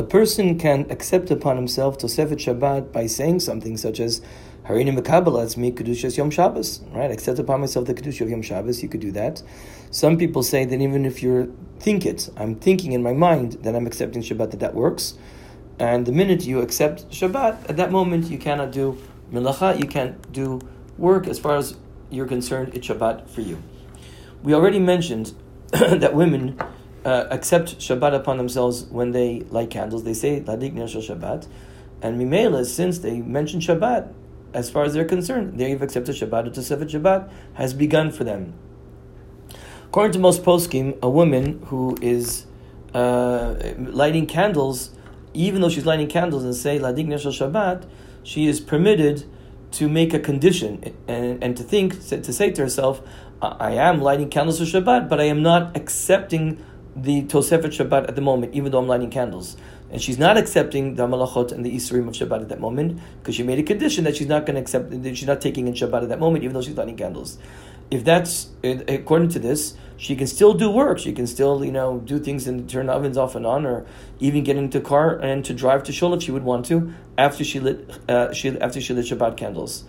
a person can accept upon himself Tosefet Shabbat by saying something such as Harei n'mekabel alai kedushat shabbat, right? Accept upon myself the kedusha of Yom Shabbos. You could do that. Some people say that even if you think it, I'm thinking in my mind that I'm accepting Shabbat, that works. And the minute you accept Shabbat, at that moment you cannot do melacha, you can't do work. As far as you're concerned, it's Shabbat for you. We already mentioned that women accept Shabbat upon themselves when they light candles. They say ladik ner shel Shabbat, and mimela, since they mention Shabbat, as far as they're concerned, they've accepted Shabbat. Or Tosefet Shabbat has begun for them. According to most poskim, a woman who is lighting candles, even though she's lighting candles and say ladik ner shel Shabbat, she is permitted to make a condition and to think, to say to herself, I am lighting candles for Shabbat, but I am not accepting the Tosefet Shabbat at the moment, even though I'm lighting candles. And she's not accepting the malachot and the isurim of Shabbat at that moment, because she made a condition that she's not going to accept, that she's not taking in Shabbat at that moment, even though she's lighting candles. If that's, according to this, she can still do work. She can still, do things and turn ovens off and on, or even get into a car and to drive to shul if she would want to, after she lit Shabbat candles.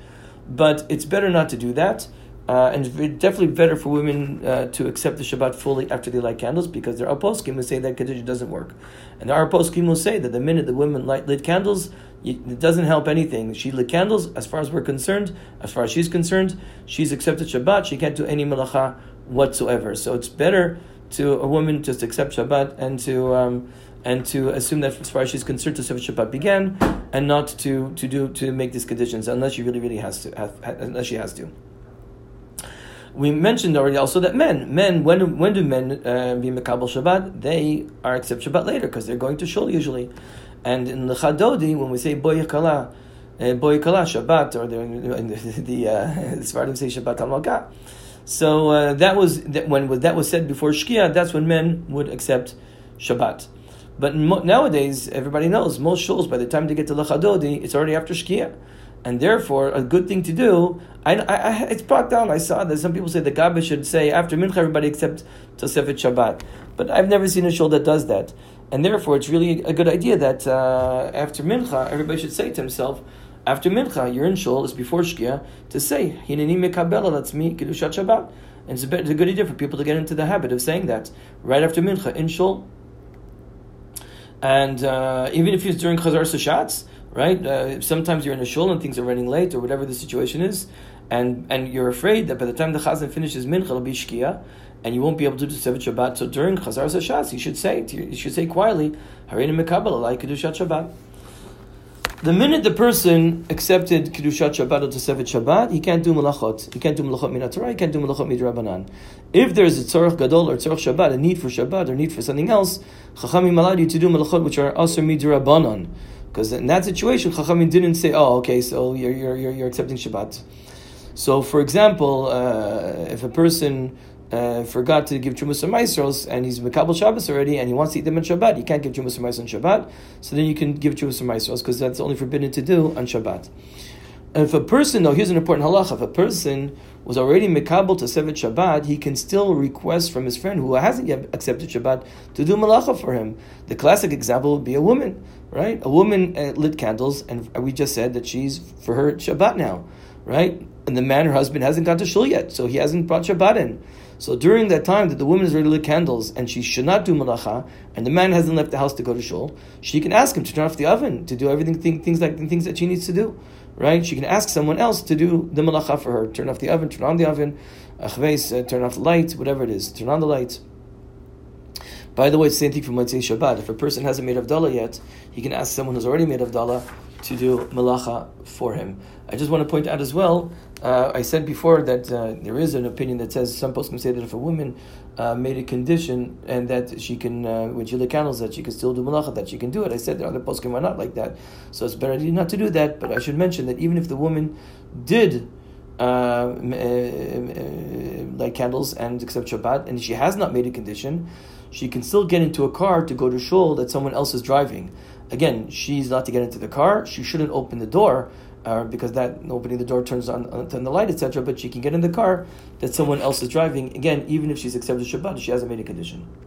But it's better not to do that. And it's definitely better for women to accept the Shabbat fully after they light candles, because there are poskim who say that kedusha doesn't work. And there are poskim who say that the minute the women lit candles, it doesn't help anything. She lit candles, as far as we're concerned, as far as she's concerned, she's accepted Shabbat, she can't do any melacha whatsoever. So it's better to a woman just accept Shabbat and to assume that as far as she's concerned, Tosefet Shabbat began, and not to make these conditions, unless she really, really has to. Unless she has to. We mentioned already also that men, when do men be mekabal Shabbat? They are accept Shabbat later, because they're going to shul usually. And in Lecha Dodi, when we say Boi Kallah Shabbat, or the Sfaradim say Shabbat al Malgah. So that was said before shkia. That's when men would accept Shabbat. But nowadays, everybody knows most shuls, by the time they get to Lecha Dodi, it's already after shkia. And therefore, a good thing to do, it's brought down. I saw that some people say the Gabbai should say, after Mincha, everybody accept Tosefet Shabbat. But I've never seen a shul that does that. And therefore, it's really a good idea that after Mincha, everybody should say to himself, after Mincha, you're in shul, it's before Shkia, to say, Hineni mekabela latzmi kilushat Shabbat. And it's a good idea for people to get into the habit of saying that right after Mincha, in shul. And even if it's during Chazar Sashat, right? Sometimes you're in a shul and things are running late, or whatever the situation is, and you're afraid that by the time the chazan finishes mincha, it'll be shkia, and you won't be able to do Tosefet Shabbat. So during Chazar Sashat, you should say quietly, Harei n'mekabel alai kedushat Shabbat. The minute the person accepted kedushat Shabbat or Tosefet Shabbat, he can't do malachot. He can't do malachot min haTorah. He can't do malachot midrabanan. If there's a tzoruch Gadol or tzoruch Shabbat, a need for Shabbat or need for something else, Chachamim allowed you to do malachot which are asur midrabanan. Because in that situation, Chachamim didn't say, "Oh, okay, so you're accepting Shabbat." So, for example, if a person forgot to give chumash or maizros, and he's mekabel Shabbos already, and he wants to eat them on Shabbat, he can't give chumash or maizros on Shabbat. So then you can give chumash or maizros, because that's only forbidden to do on Shabbat. And if a person, though, here's an important halacha: if a person was already mekabel Tosefet Shabbat, he can still request from his friend who hasn't yet accepted Shabbat to do malacha for him. The classic example would be a woman, right? A woman lit candles, and we just said that she's, for her, Shabbat now, right? And the man, her husband, hasn't gone to shul yet, so he hasn't brought Shabbat in. So during that time that the woman has already lit candles and she should not do malacha, and the man hasn't left the house to go to shul, she can ask him to turn off the oven, to do everything, things that she needs to do, right? She can ask someone else to do the malacha for her. Turn off the oven, turn on the oven, Achveis, turn off the light, whatever it is, turn on the light. By the way, it's the same thing for Motzei Shabbat. If a person hasn't made Havdalah yet, he can ask someone who's already made Havdalah to do malacha for him. I just want to point out as well, I said before that there is an opinion that says, some poskim say that if a woman made a condition and that she can, when she lit candles, that she can still do malacha, that she can do it. I said that other poskim are not like that. So it's better not to do that, but I should mention that even if the woman did light candles and accept Shabbat, and she has not made a condition, she can still get into a car to go to shul that someone else is driving. Again, she's not to get into the car. She shouldn't open the door, because that opening the door turns on the light, etc. But she can get in the car that someone else is driving. Again, even if she's accepted Shabbat, she hasn't made a condition.